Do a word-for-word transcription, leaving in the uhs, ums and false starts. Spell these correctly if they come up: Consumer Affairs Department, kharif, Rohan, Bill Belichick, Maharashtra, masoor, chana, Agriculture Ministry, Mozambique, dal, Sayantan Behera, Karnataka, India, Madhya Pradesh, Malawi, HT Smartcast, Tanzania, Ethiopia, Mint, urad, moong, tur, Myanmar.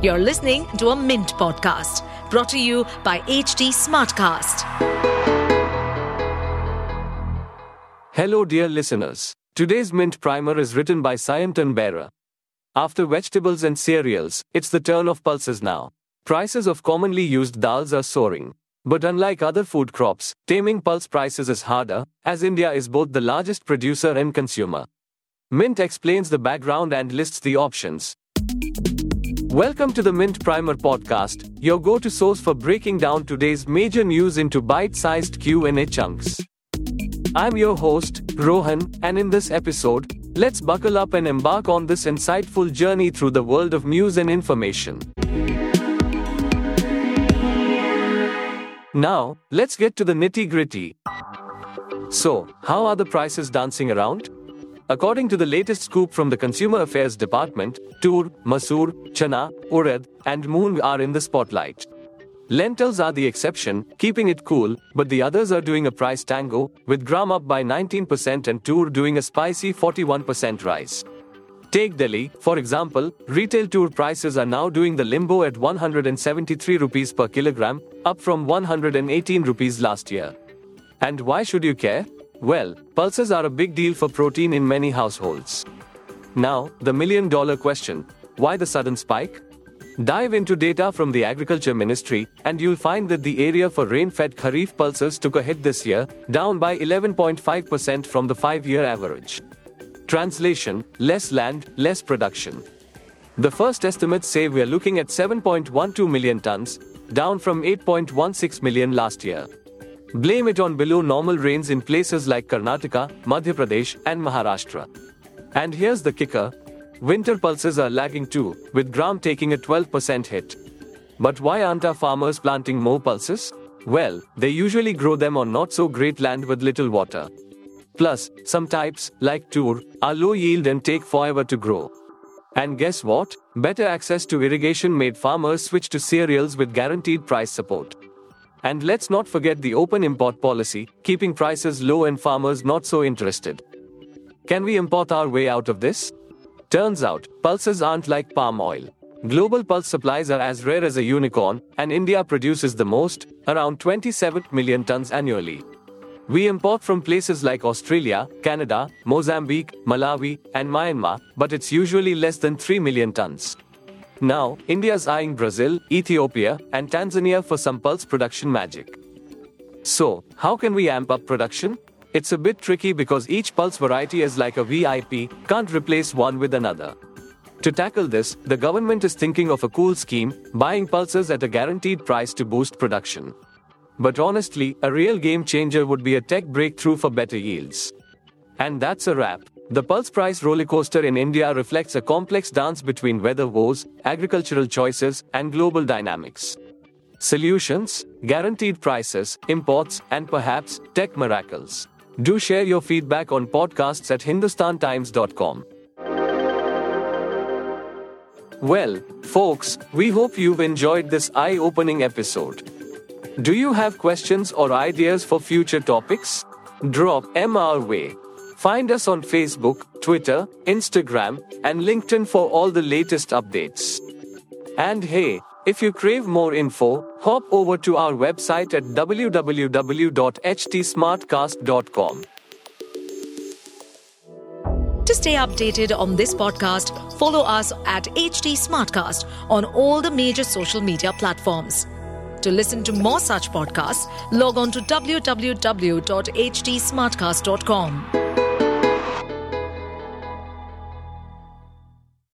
You're listening to a Mint podcast brought to you by H T Smartcast. Hello, dear listeners. Today's Mint Primer is written by Sayantan Behera. After vegetables and cereals, it's the turn of pulses now. Prices of commonly used dals are soaring. But unlike other food crops, taming pulse prices is harder, as India is both the largest producer and consumer. Mint explains the background and lists the options. Welcome to the Mint Primer podcast, your go-to source for breaking down today's major news into bite-sized Q and A chunks. I'm your host, Rohan, and in this episode, let's buckle up and embark on this insightful journey through the world of news and information. Now, let's get to the nitty-gritty. So, how are the prices dancing around? According to the latest scoop from the Consumer Affairs Department, tur, masoor, chana, urad, and moong are in the spotlight. Lentils are the exception, keeping it cool, but the others are doing a price tango, with gram up by nineteen percent and tur doing a spicy forty-one percent rise. Take Delhi, for example, retail tur prices are now doing the limbo at one hundred seventy-three rupees per kilogram, up from one hundred eighteen rupees last year. And why should you care? Well, pulses are a big deal for protein in many households. Now, the million-dollar question. Why the sudden spike? Dive into data from the Agriculture Ministry, and you'll find that the area for rain-fed kharif pulses took a hit this year, down by eleven point five percent from the five-year average. Translation: less land, less production. The first estimates say we're looking at seven point one two million tons, down from eight point one six million last year. Blame it on below-normal rains in places like Karnataka, Madhya Pradesh, and Maharashtra. And here's the kicker. Winter pulses are lagging too, with gram taking a twelve percent hit. But why aren't our farmers planting more pulses? Well, they usually grow them on not-so-great land with little water. Plus, some types, like tur, are low-yield and take forever to grow. And guess what? Better access to irrigation made farmers switch to cereals with guaranteed price support. And let's not forget the open import policy, keeping prices low and farmers not so interested. Can we import our way out of this? Turns out, pulses aren't like palm oil. Global pulse supplies are as rare as a unicorn, and India produces the most, around twenty-seven million tons annually. We import from places like Australia, Canada, Mozambique, Malawi, and Myanmar, but it's usually less than three million tons. Now, India's eyeing Brazil, Ethiopia, and Tanzania for some pulse production magic. So, how can we amp up production? It's a bit tricky because each pulse variety is like a V I P, can't replace one with another. To tackle this, the government is thinking of a cool scheme, buying pulses at a guaranteed price to boost production. But honestly, a real game changer would be a tech breakthrough for better yields. And that's a wrap. The pulse price rollercoaster in India reflects a complex dance between weather woes, agricultural choices, and global dynamics. Solutions, guaranteed prices, imports, and perhaps, tech miracles. Do share your feedback on podcasts at hindustan times dot com. Well, folks, we hope you've enjoyed this eye-opening episode. Do you have questions or ideas for future topics? Drop them our way. Find us on Facebook, Twitter, Instagram, and LinkedIn for all the latest updates. And hey, if you crave more info, hop over to our website at w w w dot h t smartcast dot com. To stay updated on this podcast, follow us at H T Smartcast on all the major social media platforms. To listen to more such podcasts, log on to w w w dot h t smartcast dot com.